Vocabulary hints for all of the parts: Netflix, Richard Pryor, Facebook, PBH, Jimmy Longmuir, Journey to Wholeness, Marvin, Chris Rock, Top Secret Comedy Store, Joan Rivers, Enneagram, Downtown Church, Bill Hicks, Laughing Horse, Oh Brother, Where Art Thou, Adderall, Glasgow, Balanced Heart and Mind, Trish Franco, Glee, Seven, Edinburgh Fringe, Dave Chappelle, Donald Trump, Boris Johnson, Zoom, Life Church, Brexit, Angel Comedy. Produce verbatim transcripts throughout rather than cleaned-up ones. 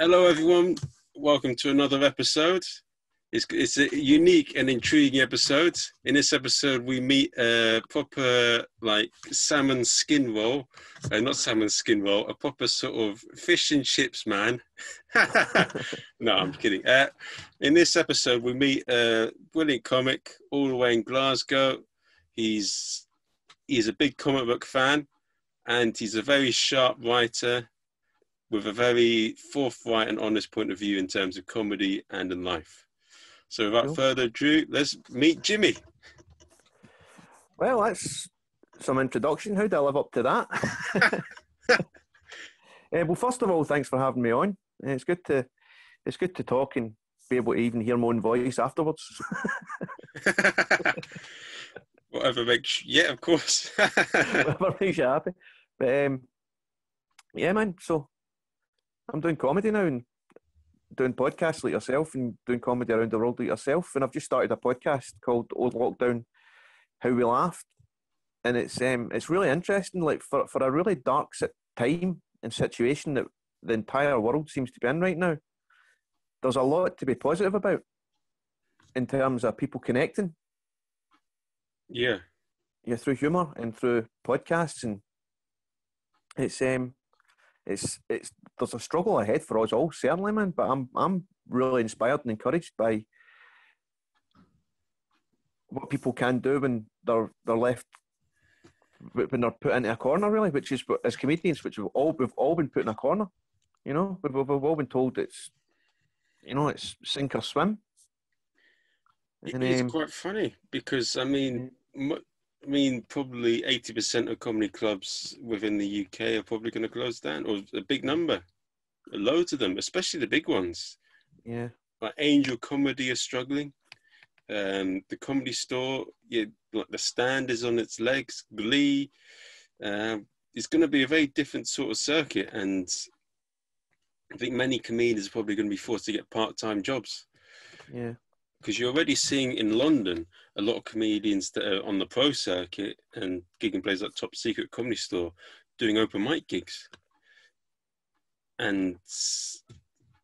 Hello, everyone. Welcome to another episode. It's, it's a unique and intriguing episode. In this episode, we meet a proper, like, salmon skin roll. Uh, not salmon skin roll, a proper sort of fish and chips man. No, I'm kidding. Uh, in this episode, we meet a brilliant comic all the way in Glasgow. He's, he's a big comic book fan, and he's a very sharp writer with a very forthright and honest point of view in terms of comedy and in life. So without cool. further ado, let's meet Jimmy. Well, that's some introduction. How do I live up to that? uh, well, first of all, thanks for having me on. It's good to it's good to talk and be able to even hear my own voice afterwards. Whatever makes you, yeah, of course. Whatever makes you happy. But um, yeah, man. So I'm doing comedy now and doing podcasts like yourself and doing comedy around the world like yourself. And I've just started a podcast called Old Lockdown, How We Laughed. And it's um, it's really interesting, like for, for a really dark time and situation that the entire world seems to be in right now. There's a lot to be positive about in terms of people connecting. Yeah. Yeah, through humour and through podcasts. And it's... um. It's it's there's a struggle ahead for us all, certainly, man. But I'm I'm really inspired and encouraged by what people can do when they're they're left when they're put into a corner, really. Which is as comedians, which we've all we've all been put in a corner, you know. We've, we've all been told it's you know it's sink or swim. And, it's um, quite funny because I mean. M- I mean, probably eighty percent of comedy clubs within the U K are probably going to close down, or a big number, loads of them, especially the big ones. Yeah. Like Angel Comedy is struggling. Um, the Comedy Store, yeah, like The Stand is on its legs. Glee. Uh, it's going to be a very different sort of circuit, and I think many comedians are probably going to be forced to get part-time jobs. Yeah. Because you're already seeing in London a lot of comedians that are on the pro circuit and gigging places like Top Secret Comedy Store doing open mic gigs. And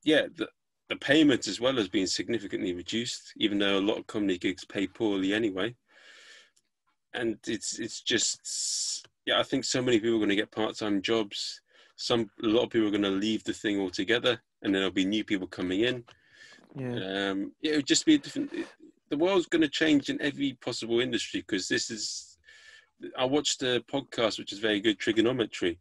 yeah, the, the payments as well has been significantly reduced, even though a lot of comedy gigs pay poorly anyway. And it's it's just, yeah, I think so many people are going to get part-time jobs. Some A lot of people are going to leave the thing altogether, and then there'll be new people coming in. Yeah. Um, yeah, it would just be a different. The world's going to change in every possible industry because this is. I watched a podcast which is very good, Trigonometry,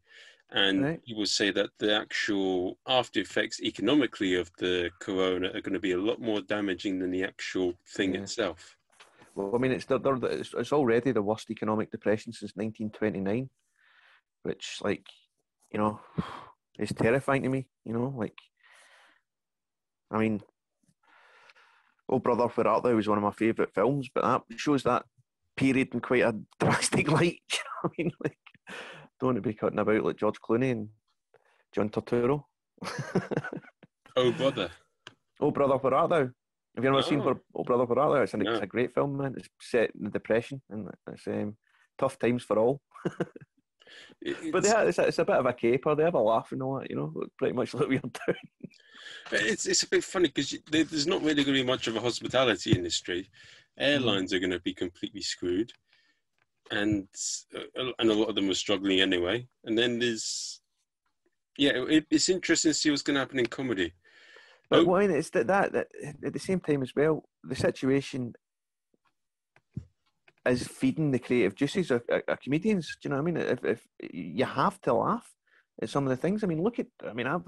and right. People say that the actual after effects economically of the corona are going to be a lot more damaging than the actual thing yeah. itself. Well, I mean, it's, they're, they're, it's it's already the worst economic depression since nineteen twenty-nine, which, like, you know, is terrifying to me. You know, like, I mean. Oh Brother, Where Art Thou was one of my favourite films, but that shows that period in quite a drastic light. You know what I mean? Like, don't want to be cutting about like George Clooney and John Turturro. Oh Brother. Oh Brother, Where Art Thou? Have you ever oh. seen Oh Brother, Where Art Thou? It's, an, no. it's a great film, man. It's set in the Depression and it's um, tough times for all. It's, but they have, it's, a, it's a bit of a caper. They have a laugh and all that, you know, pretty much like we are doing. It's it's a bit funny because there's not really going to be much of a hospitality industry. Airlines mm. are going to be completely screwed, and and a lot of them are struggling anyway. And then there's yeah, it, it's interesting to see what's going to happen in comedy. But oh, why is that, that that at the same time as well, the situation is feeding the creative juices of, of, of comedians. Do you know what I mean? If, if you have to laugh at some of the things, I mean, look at. I mean, I've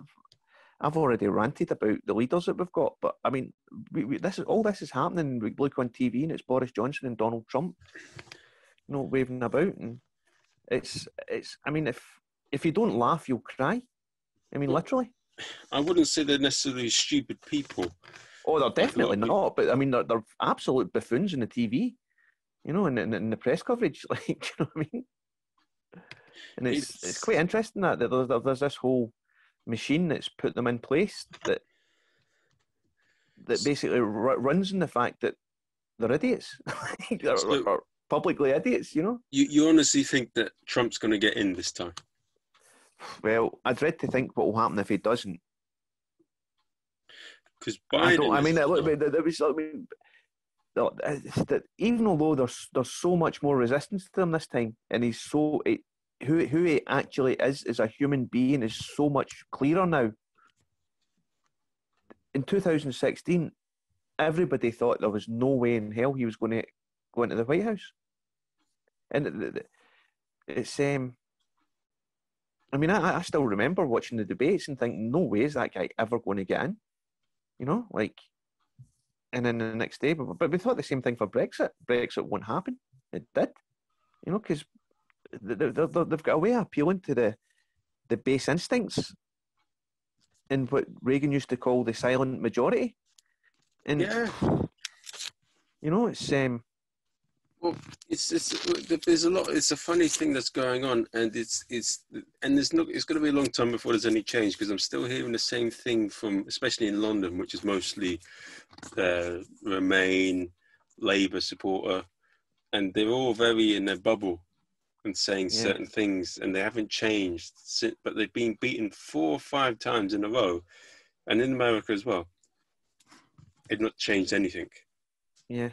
I've already ranted about the leaders that we've got, but I mean, we, we, this is all this is happening. We look on T V, and it's Boris Johnson and Donald Trump, you know, waving about, and it's it's. I mean, if if you don't laugh, you'll cry. I mean, literally. I wouldn't say they're necessarily stupid people. Oh, they're definitely not. But I mean, they're, they're absolute buffoons in the T V. You know, in, in, in the press coverage, like, you know what I mean? And it's it's, it's quite interesting that, that there's, there's this whole machine that's put them in place that that basically r- runs in the fact that they're idiots. they're so r- r- publicly idiots, you know? You, you honestly think that Trump's going to get in this time? Well, I dread to think what will happen if he doesn't. because Biden. I, I mean, look, there, there was, I mean, even although there's there's so much more resistance to him this time, and he's so it, who who he actually is as a human being is so much clearer now. In two thousand sixteen, everybody thought there was no way in hell he was going to go into the White House, and it's um. I mean, I, I still remember watching the debates and thinking, no way is that guy ever going to get in, you know, like, and then the next day, but, but we thought the same thing for Brexit. Brexit won't happen. It did, you know, because they've got a way of appealing to the, the base instincts in what Reagan used to call the silent majority. And, yeah. You know, it's... Um, Well, it's, it's there's a lot. It's a funny thing that's going on, and it's it's and there's no. It's going to be a long time before there's any change because I'm still hearing the same thing from, especially in London, which is mostly uh, Remain, Labour supporter, and they're all very in their bubble and saying yeah. certain things, and they haven't changed. But they've been beaten four or five times in a row, and in America as well. They've not changed anything. Yeah.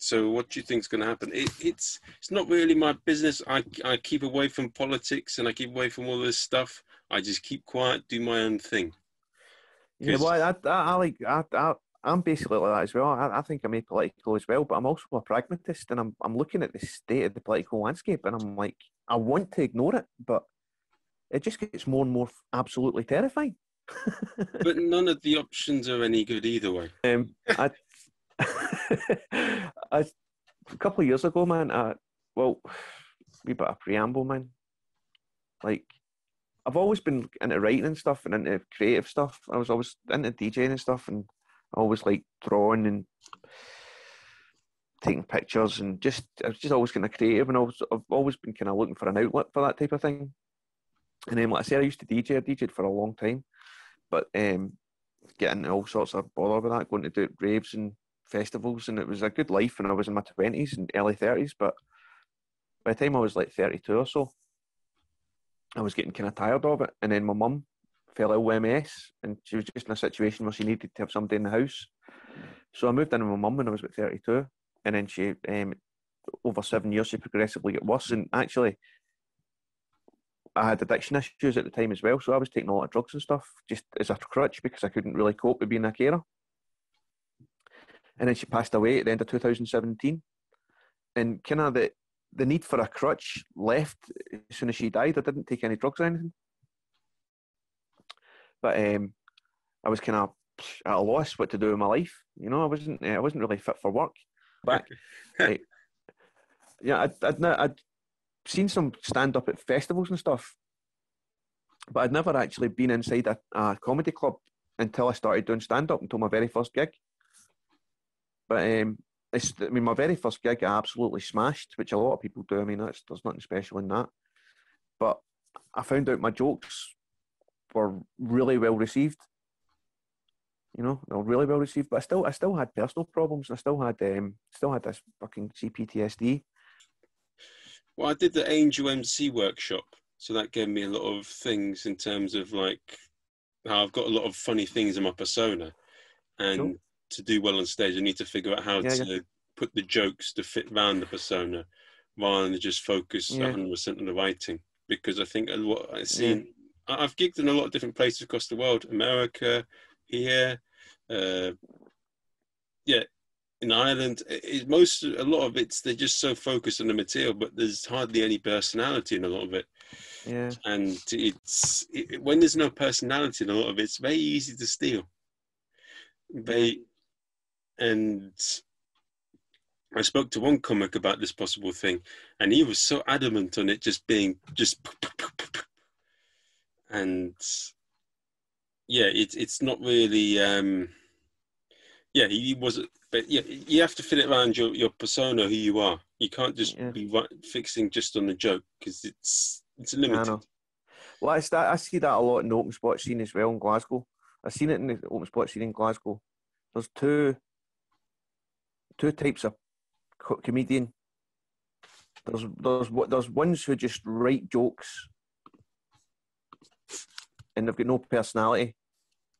So what do you think is going to happen? It, it's it's not really my business. I, I keep away from politics and I keep away from all this stuff. I just keep quiet, do my own thing. Yeah, well, I, I, I like I, I I'm basically like that as well. I, I think I'm apolitical as well, but I'm also a pragmatist, and I'm I'm looking at the state of the political landscape, and I'm like, I want to ignore it, but it just gets more and more absolutely terrifying. But none of the options are any good either way. Um, I. I, a couple of years ago, man, I, well, we bit of preamble, man. Like, I've always been into writing and stuff and into creative stuff. I was always into DJing and stuff, and always like drawing and taking pictures, and just I was just always kind of creative, and I was, I've always been kind of looking for an outlet for that type of thing. And then, like I said, I used to D J. I DJed for a long time, but um, getting all sorts of bother with that, going to do raves and festivals, and it was a good life when I was in my twenties and early thirties, but by the time I was like thirty-two or so, I was getting kind of tired of it. And then my mum fell ill with M S, and she was just in a situation where she needed to have somebody in the house. So I moved in with my mum when I was about thirty-two, and then she um, over seven years she progressively got worse, and actually I had addiction issues at the time as well, so I was taking a lot of drugs and stuff just as a crutch because I couldn't really cope with being a carer. And then she passed away at the end of two thousand seventeen. And kind of the, the need for a crutch left as soon as she died. I didn't take any drugs or anything. But um, I was kind of at a loss what to do with my life. You know, I wasn't I wasn't really fit for work. But like, yeah, I'd, I'd, I'd seen some stand-up at festivals and stuff. But I'd never actually been inside a, a comedy club until I started doing stand-up, until my very first gig. But, um, it's, I mean, my very first gig, I absolutely smashed, which a lot of people do. I mean, that's, there's nothing special in that. But I found out my jokes were really well received. You know, they were really well received. But I still I still had personal problems, and I still had um, still had this fucking C P T S D. Well, I did the Angel M C workshop, so that gave me a lot of things in terms of, like, how I've got a lot of funny things in my persona. And... Cool. To do well on stage, I need to figure out how yeah, to yeah. put the jokes to fit round the persona rather than just focus yeah. one hundred percent on the writing. Because I think what I've seen, yeah. I've gigged in a lot of different places across the world, America, here, uh, yeah, in Ireland. It, most, a lot of it's, they're just so focused on the material, but there's hardly any personality in a lot of it. Yeah. And it's, it, when there's no personality in a lot of it, it's very easy to steal. They, yeah. And I spoke to one comic about this possible thing, and he was so adamant on it just being just, and yeah, it's it's not really, um, yeah, he wasn't. But yeah, you have to fit it around your, your persona, who you are. You can't just yeah. be fixing just on a joke because it's it's limited. Well, I, start, I see that a lot in the open spot scene as well in Glasgow. I've seen it in the open spot scene in Glasgow. There's two. Two types of co- comedian. There's there's there's ones who just write jokes, and they've got no personality,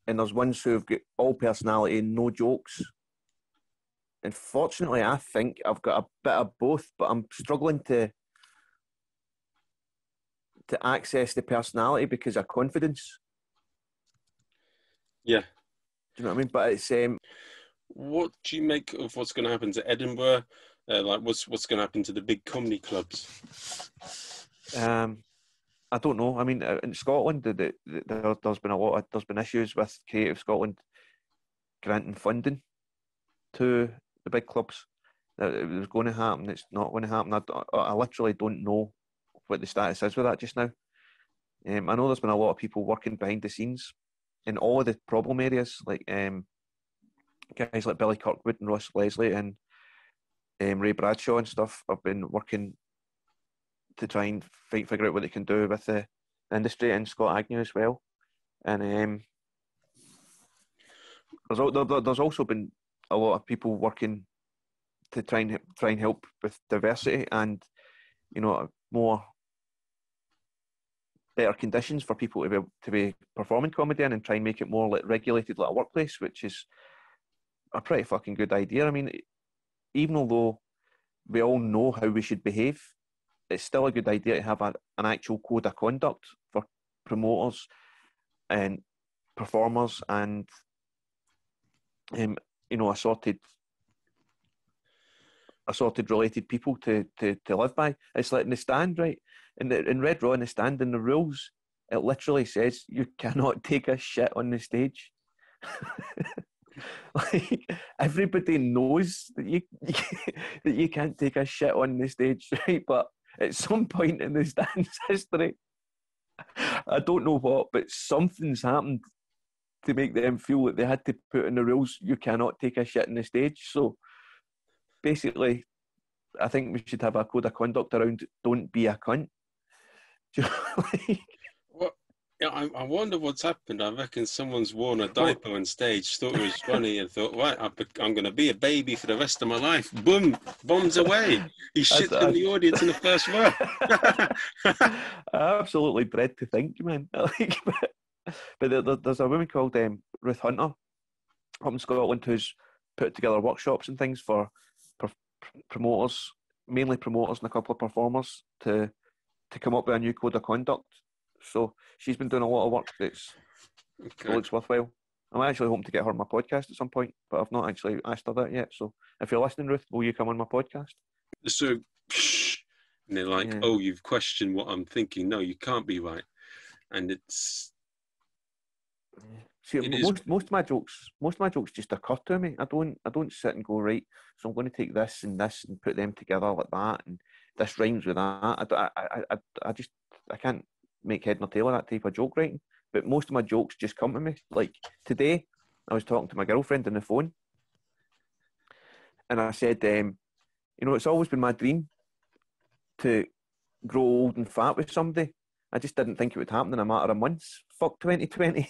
and there's ones who've got all personality, no jokes. And fortunately, I think I've got a bit of both, but I'm struggling to to access the personality because of confidence. Yeah. Do you know what I mean? But it's... Um, what do you make of what's going to happen to Edinburgh? Uh, like, what's what's going to happen to the big comedy clubs? Um, I don't know. I mean, in Scotland, the, the, the, there's been a lot of, there's been issues with Creative Scotland granting funding to the big clubs. It was going to happen. It's not going to happen. I, I literally don't know what the status is with that just now. Um, I know there's been a lot of people working behind the scenes in all of the problem areas, like um, guys like Billy Kirkwood and Ross Leslie and um, Ray Bradshaw and stuff have been working to try and fight, figure out what they can do with the industry, and Scott Agnew as well. And um, there's, there's also been a lot of people working to try and try and help with diversity and, you know, more better conditions for people to be to be performing comedy in, and try and make it more like regulated, like a workplace, which is a pretty fucking good idea. I mean, even although we all know how we should behave, it's still a good idea to have a, an actual code of conduct for promoters and performers, and um, you know, assorted, assorted related people to, to, to live by. It's like in The Stand, right? In the, in Red Raw, in The Stand, in the rules, it literally says you cannot take a shit on the stage. Like, everybody knows that you that you can't take a shit on the stage, right? But at some point in The Stand's history, I don't know what, but something's happened to make them feel that they had to put in the rules, you cannot take a shit on the stage. So basically, I think we should have a code of conduct around don't be a cunt. Do you know, like, well, yeah, I, I wonder what's happened. I reckon someone's worn a diaper on stage, thought it was funny, and thought, right, I'm going to be a baby for the rest of my life. Boom, bombs away. He shit in the audience in the first row. I absolutely bred to think, man. Like, but, but there, there's a woman called um, Ruth Hunter up in Scotland who's put together workshops and things for pr- promoters, mainly promoters and a couple of performers, to to come up with a new code of conduct. So she's been doing a lot of work that's okay. Looks worthwhile. I'm actually hoping to get her on my podcast at some point, but I've not actually asked her that yet. So if you're listening, Ruth, will you come on my podcast? So, and they're like, yeah. Oh, you've questioned what I'm thinking. No, you can't be right. And it's... See, most, most of my jokes, most of my jokes just occur to me. I don't, I don't sit and go, right, so I'm going to take this and this and put them together like that, and this rhymes with that. I, I, I, I just, I can't make head nor tail of that type of joke writing. But most of my jokes just come to me. Like today, I was talking to my girlfriend on the phone, and I said, um, you know, it's always been my dream to grow old and fat with somebody. I just didn't think it would happen in a matter of months. Fuck twenty twenty.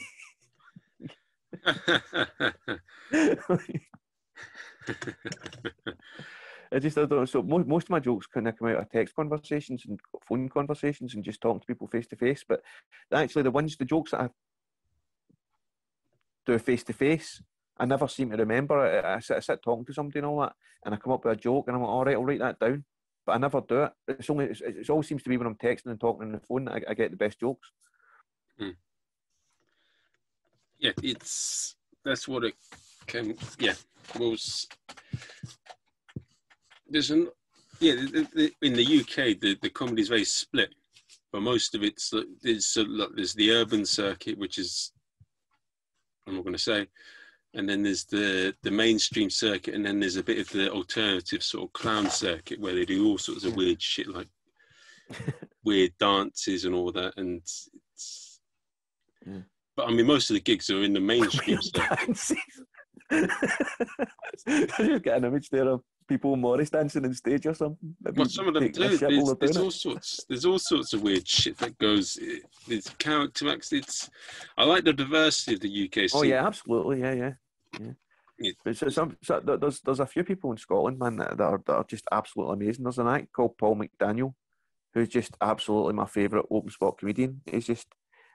I just I don't know. So most, most of my jokes kind of come out of text conversations and phone conversations and just talking to people face to face. But actually, the ones the jokes that I do face to face, I never seem to remember. I, I, sit, I sit talking to somebody and all that, and I come up with a joke, and I'm like, all right, I'll write that down. But I never do it. It's only it's, it always seems to be when I'm texting and talking on the phone that I, I get the best jokes. Mm. Yeah, it's that's what it came. Yeah, was there's an yeah the, the, in the U K the the comedy is very split, but most of it's there's there's the urban circuit, which is I'm not going to say, and then there's the the mainstream circuit, and then there's a bit of the alternative sort of clown circuit where they do all sorts of weird shit like weird dances and all that, and it's. Yeah. But, I mean, most of the gigs are in the mainstream stuff. I just got an image there of people Morris dancing on stage or something. But well, some of them do. There's, there's all sorts. There's all sorts of weird shit that goes. There's character acts. It's. I like the diversity of the U K scene. Oh yeah, absolutely. Yeah, yeah. yeah. yeah. But so some so there's there's a few people in Scotland, man, that, that are that are just absolutely amazing. There's an act called Paul McDaniel, who's just absolutely my favourite open spot comedian. He's just.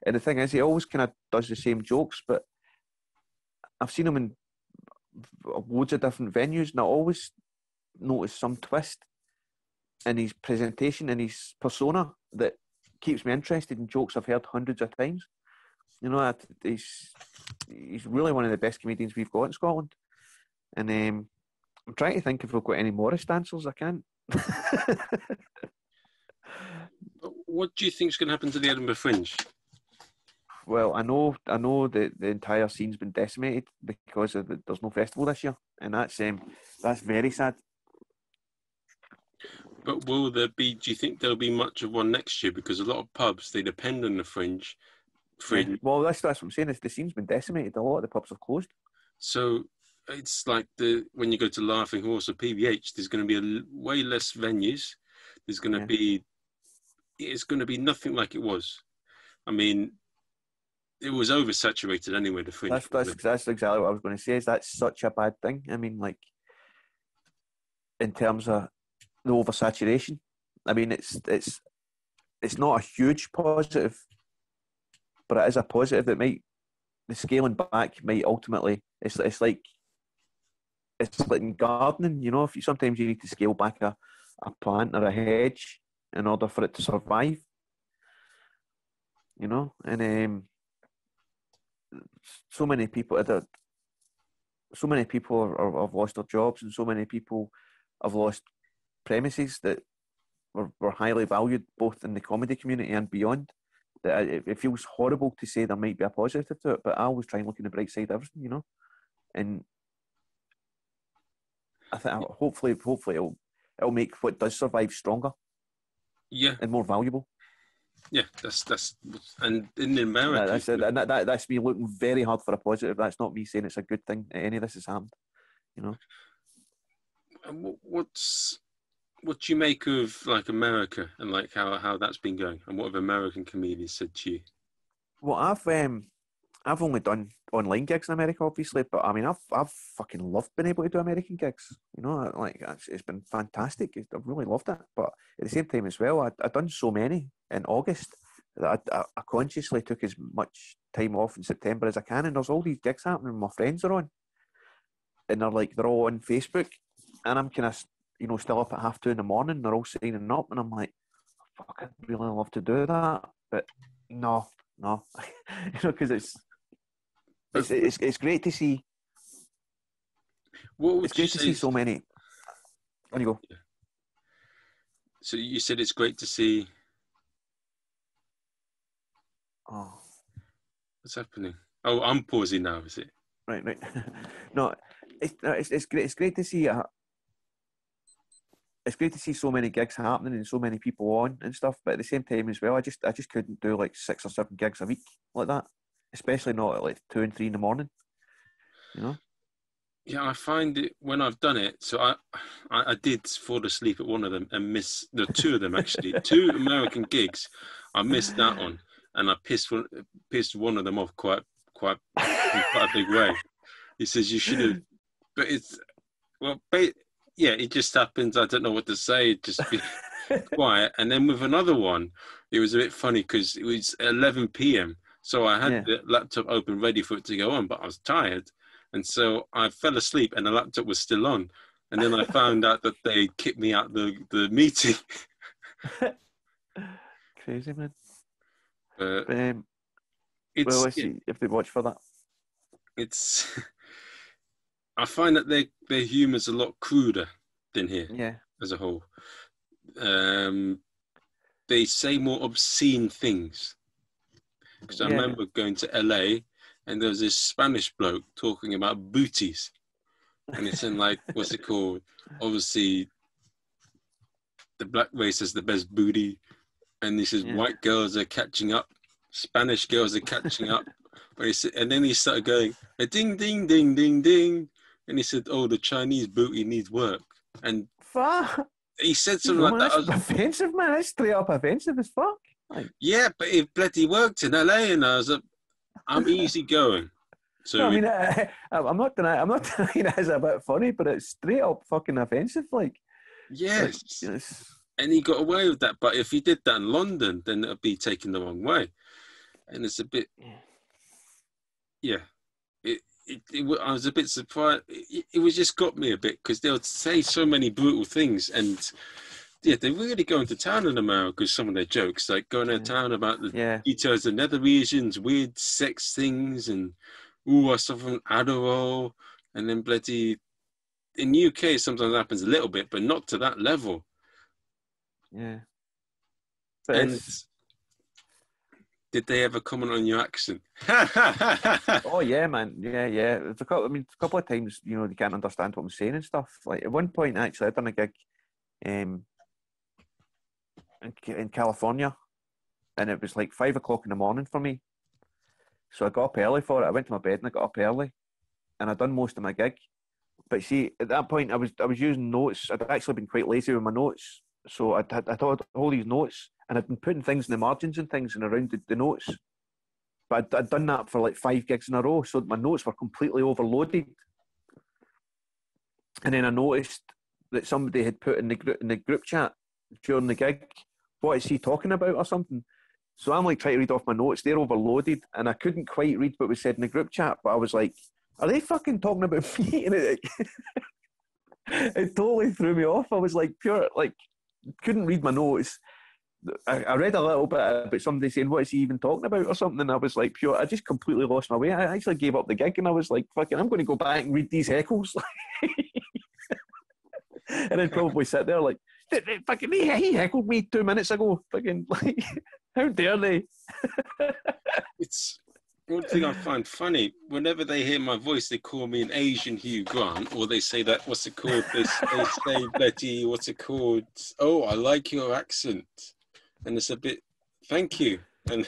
And the thing is, he always kind of does the same jokes, but I've seen him in loads of different venues, and I always notice some twist in his presentation and his persona that keeps me interested in jokes I've heard hundreds of times. You know, he's he's really one of the best comedians we've got in Scotland. And um, I'm trying to think if we've got any Morris dancers. I can't. What do you think is going to happen to the Edinburgh Fringe? Well, I know, I know that the entire scene's been decimated because of the, there's no festival this year, and that's um, that's very sad. But will there be? Do you think there'll be much of one next year? Because a lot of pubs, they depend on the Fringe. Fringe. Yeah, well, that's that's what I'm saying. Is the scene's been decimated. A lot of the pubs are closed. So it's like the when you go to Laughing Horse or P B H, there's going to be a, way less venues. There's going to yeah. be. It's going to be nothing like it was. I mean, it was oversaturated anyway, the Fringe. That's, that's, that's exactly what I was going to say, is that's such a bad thing. I mean, like, in terms of the oversaturation, I mean, it's it's it's not a huge positive, but it is a positive that might, the scaling back might ultimately, it's, it's like, it's like in gardening, you know, if you, sometimes you need to scale back a, a plant or a hedge in order for it to survive, you know, and um, so many people, so many people are, are, have lost their jobs, and so many people have lost premises that were, were highly valued, both in the comedy community and beyond. That it, it feels horrible to say there might be a positive to it, but I always try and look in the bright side of everything, you know. And I think hopefully, hopefully, it'll it'll make what does survive stronger. Yeah, and more valuable. Yeah, that's that's and in America, that's, and that, that, that's me looking very hard for a positive. That's not me saying it's a good thing that any of this has happened, you know. And what's what do you make of like America and like how how that's been going, and what have American comedians said to you? Well, I've um I've only done online gigs in America, obviously, but I mean, I've I've fucking loved being able to do American gigs. You know, like it's, it's been fantastic. It's, I've really loved it. But at the same time as well, I I've done so many in August that I, I consciously took as much time off in September as I can. And there's all these gigs happening. My friends are on, and they're like they're all on Facebook, and I'm kind of you know still up at half two in the morning. They're all signing up, and I'm like, fuck, I'd really love to do that, but no, no, you know, because it's. It's, it's it's great to see. What would it's great to see so many. On you go. So you said it's great to see. Oh, what's happening? Oh, I'm pausing now. Is it right? Right. No, it's it's it's great. It's great to see. Uh, it's great to see so many gigs happening and so many people on and stuff. But at the same time as well, I just I just couldn't do like six or seven gigs a week like that. Especially not at like two and three in the morning, you know? Yeah, I find it when I've done it, so I I, I did fall asleep at one of them and miss the no, two of them, actually. Two American gigs. I missed that one, and I pissed one, pissed one of them off quite, quite, quite a big way. He says, you should have, but it's, well, yeah, it just happens. I don't know what to say. It just be quiet. And then with another one, it was a bit funny because it was eleven p m So I had yeah. the laptop open ready for it to go on, but I was tired. And so I fell asleep and the laptop was still on. And then I found out that they kicked me out the, the meeting. Crazy, man. But um, it's, well, let's see if they watch for that. It's... I find that they, their humour's a lot cruder than here yeah. as a whole. Um, they say more obscene things. Because I yeah. remember going to L A and there was this Spanish bloke talking about booties, and it's in like what's it called? Obviously, the black race has the best booty, and he says yeah. white girls are catching up, Spanish girls are catching up. But he said, and then he started going a ding ding ding ding ding, and he said, "Oh, the Chinese booty needs work." And fuck, he said something like that. That's offensive, man. That's straight up offensive as fuck. Like, yeah, but it bloody worked in L A, and I was like, I'm easy going. So no, I mean, I, I, I'm not denying, I'm not denying it's a bit funny, but it's straight up fucking offensive. Like, yes, like, yes. And he got away with that. But if he did that in London, then it'd be taken the wrong way, and it's a bit, yeah. yeah it it, it, I was a bit surprised. It, it was just got me a bit, because they'll say so many brutal things, and yeah, they really go into town in America with some of their jokes, like going into town about the yeah. details of nether regions, weird sex things, and ooh, I suffer from Adderall, and then bloody. In the U K, it sometimes happens a little bit, but not to that level. Yeah. But and it's... did they ever comment on your accent? Oh yeah, man. Yeah, yeah. There's a couple, I mean, a couple of times, you know, they can't understand what I'm saying and stuff. Like at one point, actually, I done a gig um, in, in California, and it was like five o'clock in the morning for me. So I got up early for it. I went to my bed and I got up early, and I done most of my gig. But see, at that point, I was I was using notes. I'd actually been quite lazy with my notes, so I'd had, I'd had all these notes, and I'd been putting things in the margins and things and around the, the notes. But I'd, I'd done that for like five gigs in a row, so my notes were completely overloaded. And then I noticed that somebody had put in the group in the group chat during the gig, "What is he talking about?" or something. So I'm like trying to read off my notes. They're overloaded, and I couldn't quite read what was said in the group chat. But I was like, are they fucking talking about me? And it, it, it totally threw me off. I was like, pure, like, couldn't read my notes. I, I read a little bit about somebody saying, what is he even talking about or something? And I was like, pure, I just completely lost my way. I actually gave up the gig, and I was like, fucking, I'm going to go back and read these heckles. And I'd probably sit there like, fucking, he, he heckled me two minutes ago. Fucking, like, how dare they? It's... One thing I find funny, whenever they hear my voice, they call me an Asian Hugh Grant, or they say that, what's it called? They, they say, Betty, what's it called? Oh, I like your accent. And it's a bit, thank you. And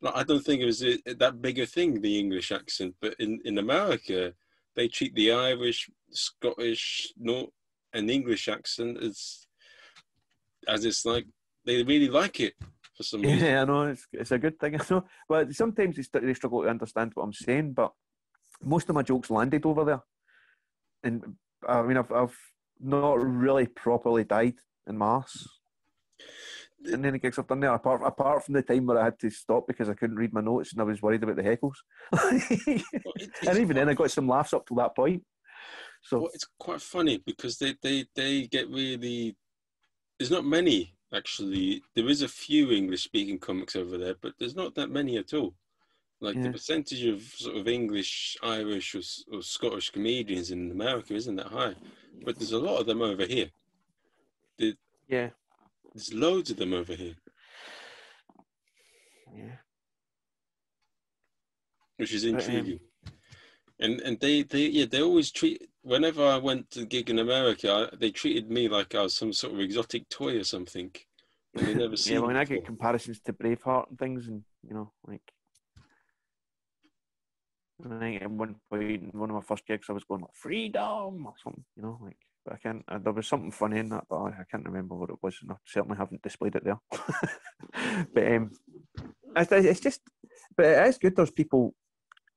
like, I don't think it was a, that big a thing, the English accent, but in, in America, they treat the Irish, Scottish, North, and English accent as, as it's like, they really like it. For some reason. Yeah, I know, it's, it's a good thing, I know. But sometimes they, st they struggle to understand what I'm saying, but most of my jokes landed over there. And I mean, I've, I've not really properly died in my arse in any gigs I've done there, apart, apart from the time where I had to stop because I couldn't read my notes and I was worried about the heckles. Well, it, and even then, I got some laughs up to that point. So well, it's quite funny because they, they, they get really, there's not many. Actually, there is a few English-speaking comics over there, but there's not that many at all. Like, yeah. The percentage of sort of English, Irish, or, or Scottish comedians in America isn't that high. But there's a lot of them over here. There, yeah. There's loads of them over here. Yeah. Which is intriguing. But, um... And and they, they, yeah, they always treat... Whenever I went to gig in America, they treated me like I was some sort of exotic toy or something. They never seen. Yeah, well, I get comparisons to Braveheart and things, and you know, like, I think at one point in one of my first gigs, I was going like "freedom" or something, you know, like. But I can't. Uh, there was something funny in that, but I, I can't remember what it was, and I certainly haven't displayed it there. But um, it's, it's just, but it is good. There's people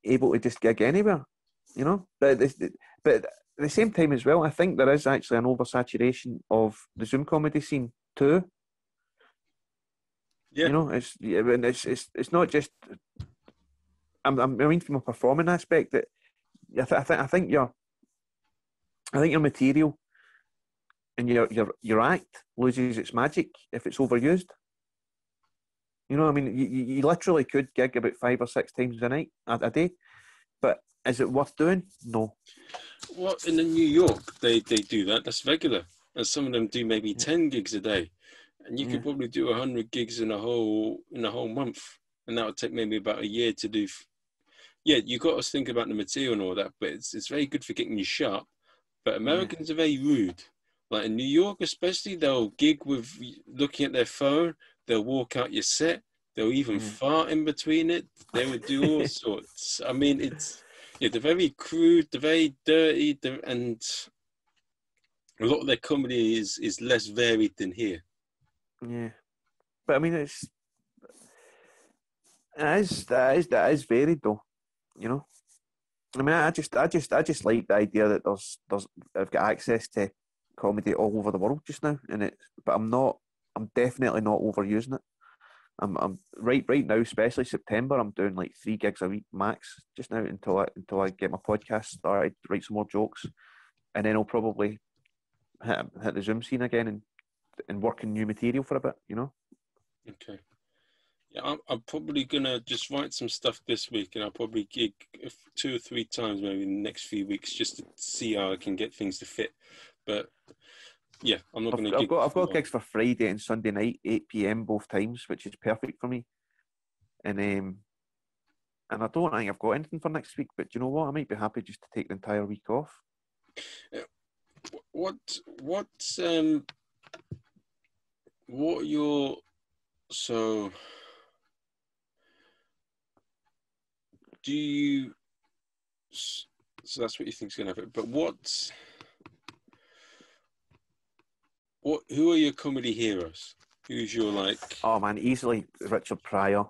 able to just gig anywhere. You know, but, but at the same time as well, I think there is actually an oversaturation of the Zoom comedy scene too. Yeah. You know, it's it's it's, it's not just. I'm, I mean, from a performing aspect, that I think I think I think your, I think your material, and your your your act loses its magic if it's overused. You know, I mean, you you literally could gig about five or six times a night a, a day, but. Is it worth doing? No. Well, in New York, they, they do that. That's regular. And some of them do maybe yeah. ten gigs a day. And you yeah. could probably do a hundred gigs in a whole in a whole month. And that would take maybe about a year to do. Yeah, you've got to think about the material and all that, but it's, it's very good for getting you sharp. But Americans yeah. are very rude. Like in New York especially, they'll gig with looking at their phone. They'll walk out your set. They'll even yeah. fart in between it. They would do all sorts. I mean, it's... Yeah, they're very crude, they're very dirty, they're, and a lot of their comedy is, is less varied than here. Yeah. But I mean, it's... That is, that is, that is varied, though, you know? I mean, I just I just, I just like the idea that there's, there's, I've got access to comedy all over the world just now, and it, but I'm not... I'm definitely not overusing it. I'm I'm right right now, especially September, I'm doing like three gigs a week max just now until I until I get my podcast started, write some more jokes, and then I'll probably hit, hit the Zoom scene again and and work in new material for a bit, you know. Okay. Yeah, I'm, I'm probably gonna just write some stuff this week, and I'll probably gig two or three times maybe in the next few weeks just to see how I can get things to fit. But yeah, I'm not gonna. I've, I've got I've got gigs for Friday and Sunday night, eight p m both times, which is perfect for me. And um, and I don't think I've got anything for next week. But do you know what? I might be happy just to take the entire week off. What what um what are your so. Do you, so that's what you think is going to happen, but what, what, who are your comedy heroes? Who's your, like... Oh, man, easily Richard Pryor,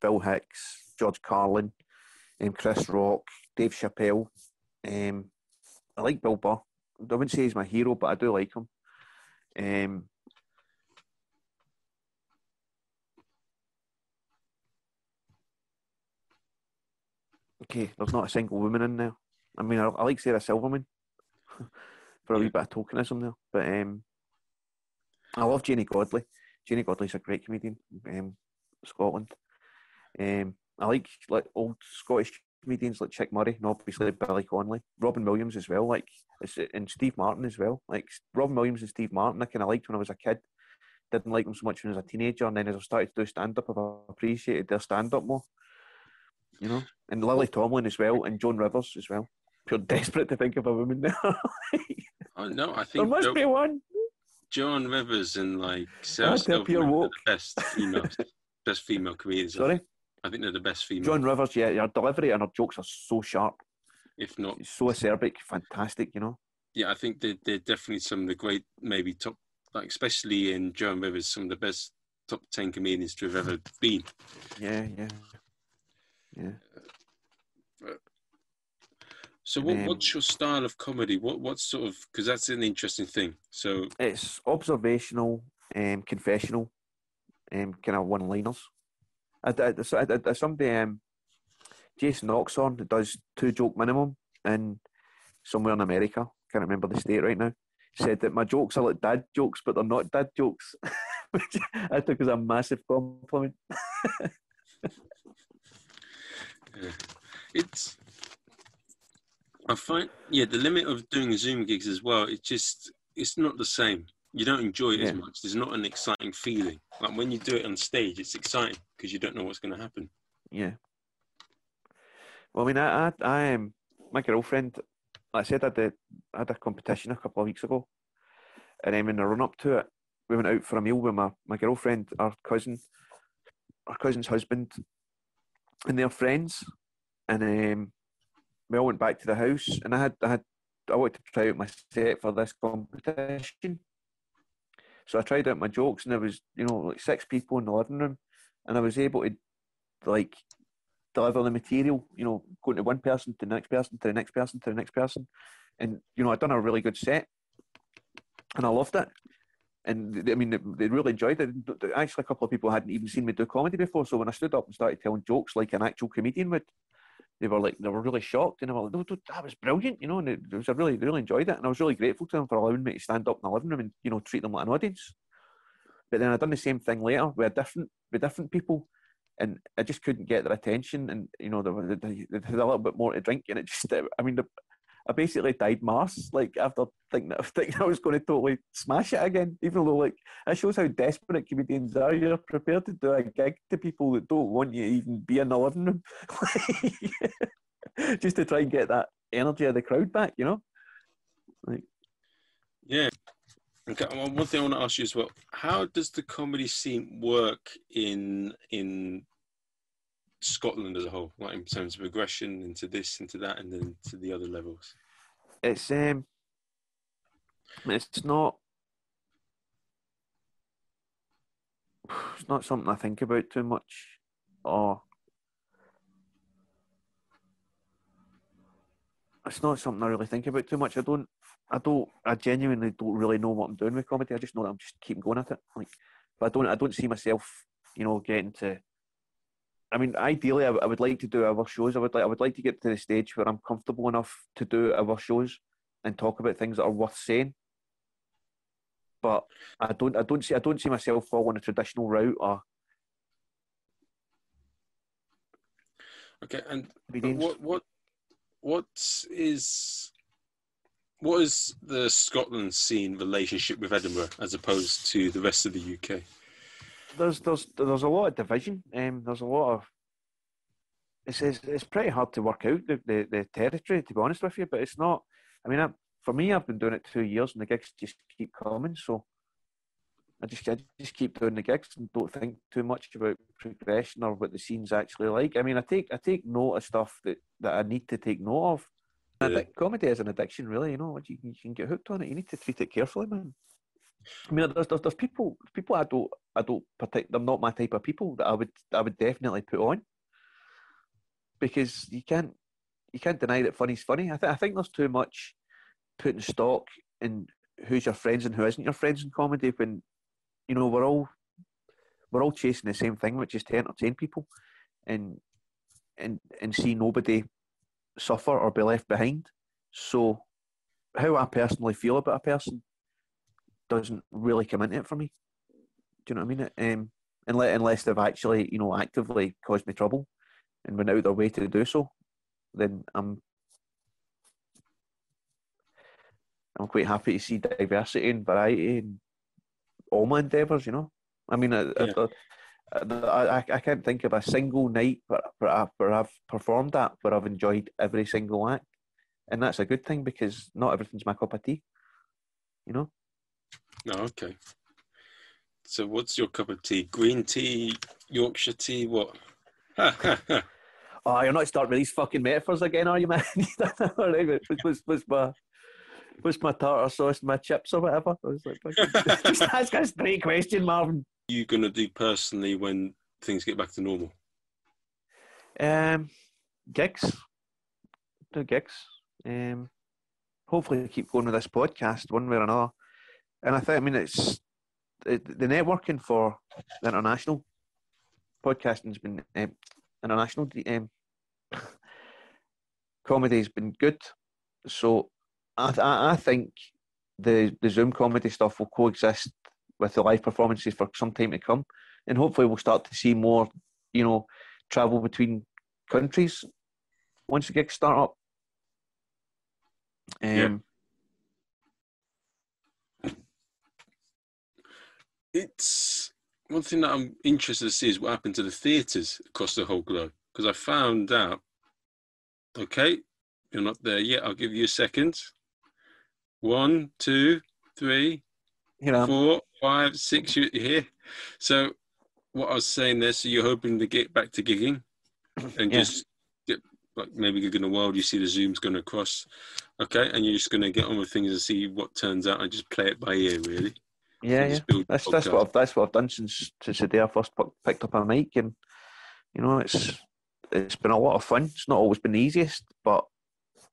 Bill Hicks, George Carlin, um, Chris Rock, Dave Chappelle. Um, I like Bill Burr. I wouldn't say he's my hero, but I do like him. Um, Okay, there's not a single woman in there. I mean, I, I like Sarah Silverman for a yeah. wee bit of tokenism there, but um, I love Janie Godley. Janie Godley's a great comedian, um, Scotland. Um, I like like old Scottish comedians like Chick Murray and obviously Billy Connolly, Robin Williams as well, like and Steve Martin as well. Like Robin Williams and Steve Martin, I kind of liked when I was a kid. Didn't like them so much when I was a teenager, and then as I started to do stand up, I appreciated their stand up more. You know, and Lily Tomlin as well, and Joan Rivers as well. You're desperate to think of a woman now. Oh, no, I think there must jo- be one. Joan Rivers and like Sarah Silverman are the best female, best female comedians. Sorry, I think they're the best female. Joan Rivers, yeah, her delivery and her jokes are so sharp. If not, she's so acerbic, fantastic. You know. Yeah, I think they're, they're definitely some of the great, maybe top, like especially in Joan Rivers, some of the best top ten comedians to have ever been. Yeah, yeah. Yeah. So, what, um, what's your style of comedy? What, what sort of? Because that's an interesting thing. So it's observational, um, confessional, um, kind of one-liners. I, I, I, I somebody, um, Jason Oxhorn, that does two joke minimum in somewhere in America. Can't remember the state right now. Said that my jokes are like dad jokes, but they're not dad jokes, which I took as a massive compliment. Yeah. It's I find yeah the limit of doing Zoom gigs as well, it's just it's not the same. You don't enjoy it yeah. as much. There's not an exciting feeling. Like when you do it on stage, it's exciting because you don't know what's going to happen. Yeah. Well, I mean, I I, I am my girlfriend. Like I said, I did I had a competition a couple of weeks ago, and then in the run up to it, we went out for a meal with my my girlfriend, our cousin, our cousin's husband. And they're friends, and um, we all went back to the house. And I had, I had, I wanted to try out my set for this competition. So I tried out my jokes, and there was, you know, like six people in the living room, and I was able to, like, deliver the material. You know, going to one person, to the next person, to the next person, to the next person, and you know, I'd done a really good set, and I loved it. And I mean, they really enjoyed it. Actually, a couple of people hadn't even seen me do comedy before. So when I stood up and started telling jokes like an actual comedian would, they were like, they were really shocked, and they were like, "No, dude, that was brilliant," you know. And it was, I really, really enjoyed it, and I was really grateful to them for allowing me to stand up in the living room and, you know, treat them like an audience. But then I done the same thing later with different with different people, and I just couldn't get their attention, and you know, they, they, they had a little bit more to drink, and it just, I mean, the, I basically died Mars, like, after thinking that, thinking I was going to totally smash it again, even though, like, it shows how desperate comedians are. You're prepared to do a gig to people that don't want you to even be in the living room, like, just to try and get that energy of the crowd back, you know? Like, yeah. Okay. Well, one thing I want to ask you as well, how does the comedy scene work in in Scotland as a whole, like in terms of progression into this, into that, and then to the other levels? It's um, it's not, it's not something I think about too much, or it's not something I really think about too much. I don't, I don't, I genuinely don't really know what I'm doing with comedy. I just know that I'm just keeping going at it. Like, but I don't, I don't see myself you know, getting to, I mean, ideally, I, I would like to do our shows. I would like, I would like to get to the stage where I'm comfortable enough to do our shows and talk about things that are worth saying. But I don't, I don't see, I don't see myself following a traditional route. Or okay, and what, what, what is, what is the Scotland scene relationship with Edinburgh as opposed to the rest of the U K? There's, there's, there's a lot of division. Um, there's a lot of. It's, it's, it's pretty hard to work out the, the, the territory, to be honest with you. But it's not. I mean, I, for me, I've been doing it two years, and the gigs just keep coming. So I just, I just keep doing the gigs and don't think too much about progression or what the scene's actually like. I mean, I take, I take note of stuff that, that I need to take note of. Yeah. Comedy is an addiction, really. You know, you, you can get hooked on it. You need to treat it carefully, man. I mean, there's, there's, there's people, people I don't, I don't protect. They're not my type of people that I would, I would definitely put on, because you can't, you can't deny that funny's funny. I, th- I think there's too much putting stock in who's your friends and who isn't your friends in comedy. When, you know, we're all, we're all chasing the same thing, which is to entertain people, and, and, and see nobody suffer or be left behind. So, how I personally feel about a person doesn't really come into it for me. Do you know what I mean? Um, unless, unless they've actually, you know, actively caused me trouble and went out of their way to do so, then I'm I'm quite happy to see diversity and variety in all my endeavours, you know? I mean, I, yeah. I, I, I can't think of a single night where, where I've performed at where I've enjoyed every single act. And that's a good thing, because not everything's my cup of tea, you know? No, oh, okay. So, what's your cup of tea? Green tea, Yorkshire tea, what? Oh, you're not starting with these fucking metaphors again, are you, man? what's, what's, my, what's my tartar sauce, my chips, or whatever? I was like, just ask us a great question, Marvin. What are you going to do personally when things get back to normal? Um, gigs. Do gigs. Um, hopefully, keep going with this podcast one way or another. And I think, I mean, it's it, the networking for the international podcasting's been um, international um, comedy's been good. So I, th- I think the the Zoom comedy stuff will coexist with the live performances for some time to come, and hopefully we'll start to see more, you know, travel between countries once the gigs start up. Um, yeah. It's one thing that I'm interested to see is what happened to the theatres across the whole globe. Because I found out, okay, you're not there yet. I'll give you a second. One, two, three, you know. four, five, six, you're here. So what I was saying there, so you're hoping to get back to gigging and yeah. just get, like, maybe gigging the world, you see the Zoom's going to cross. Okay, and you're just going to get on with things and see what turns out and just play it by ear, really. Yeah, yeah. That's, that's what I've that's what I've done since since the day I first picked up a mic, and you know, it's it's been a lot of fun. It's not always been the easiest, but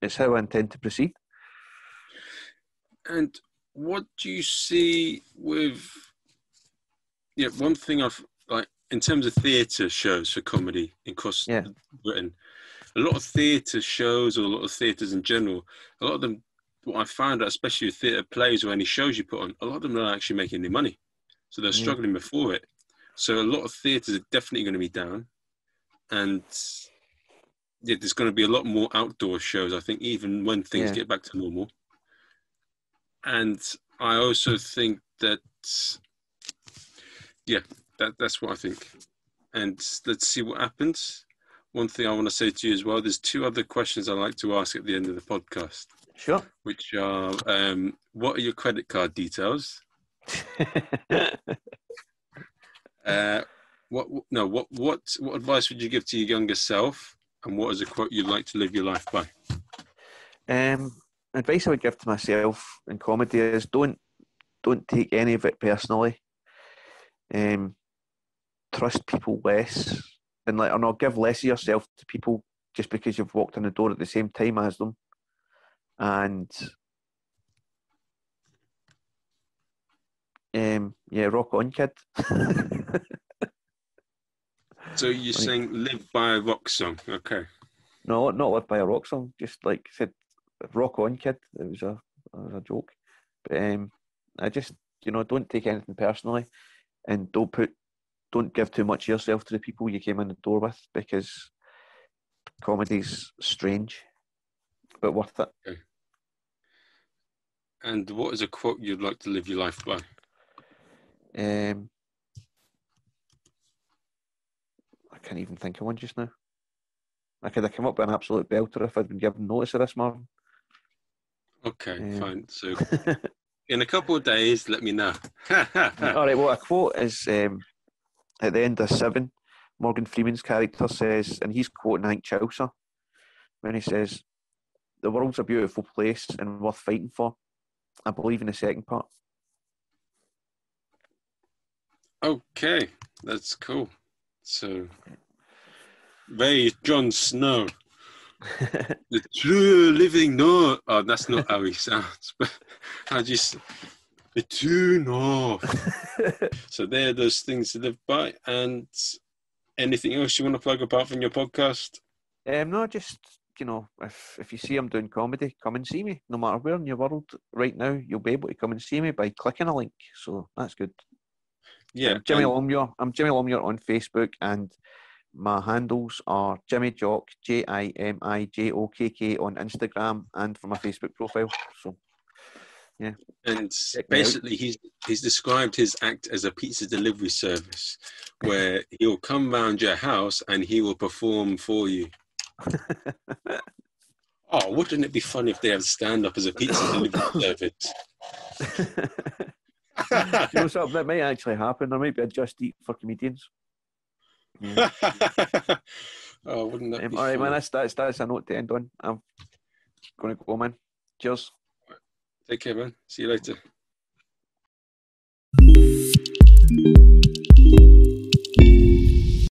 it's how I intend to proceed. And what do you see with yeah? One thing I've like in terms of theatre shows for comedy across yeah. Britain, a lot of theatre shows or a lot of theatres in general, a lot of them. What I found out, especially with theatre plays or any shows you put on, a lot of them are not actually making any money. So they're struggling mm. before it. So a lot of theatres are definitely going to be down. And yeah, there's going to be a lot more outdoor shows, I think, even when things yeah. get back to normal. And I also think that, yeah, that, that's what I think. And let's see what happens. One thing I want to say to you as well, there's two other questions I like to ask at the end of the podcast. Sure. Which are, um, what are your credit card details? uh, what no, what what what advice would you give to your younger self? And what is a quote you'd like to live your life by? Um, advice I would give to myself in comedy is don't don't take any of it personally. Um, trust people less, and like, or not give less of yourself to people just because you've walked in the door at the same time as them. And um, yeah, rock on, kid. So you're like, saying live by a rock song, okay. No, not live by a rock song, just like I said, rock on, kid. It was a, it was a joke. But um, I just, you know, don't take anything personally and don't put, don't give too much of yourself to the people you came in the door with, because comedy's strange, but worth it. Okay. And what is a quote you'd like to live your life by? Um, I can't even think of one just now. I could have come up with an absolute belter if I'd been given notice of this, Martin. Okay, um, fine. So, in a couple of days, let me know. All right, well, a quote is um, at the end of Seven, Morgan Freeman's character says, and he's quoting Hank Chaucer, when he says, "The world's a beautiful place and worth fighting for." I believe in the second part. Okay, that's cool. So, Ray, Jon Snow, the true living north. Oh, that's not how he sounds, but I just, the true north. So there are those things to live by. And anything else you want to plug apart from your podcast? Um, no, just, you know, if, if you see I'm doing comedy, come and see me. No matter where in your world right now, you'll be able to come and see me by clicking a link. So that's good. Yeah, I'm Jimmy Longmuir. I'm Jimmy Longmuir on Facebook, and my handles are Jimmy Jock, J I M I J O K K on Instagram, and for my Facebook profile. So, yeah. And basically, he's he's described his act as a pizza delivery service, where he'll come round your house and he will perform for you. Oh, wouldn't it be fun if they had stand-up as a pizza delivery service? You know something that might actually happen. There might be a Just Eat for comedians. Mm. Oh, wouldn't that um, be all right, fun? Man, that's, that's, that's a note to end on. I'm going to go, man. Cheers. Take care, man. See you later.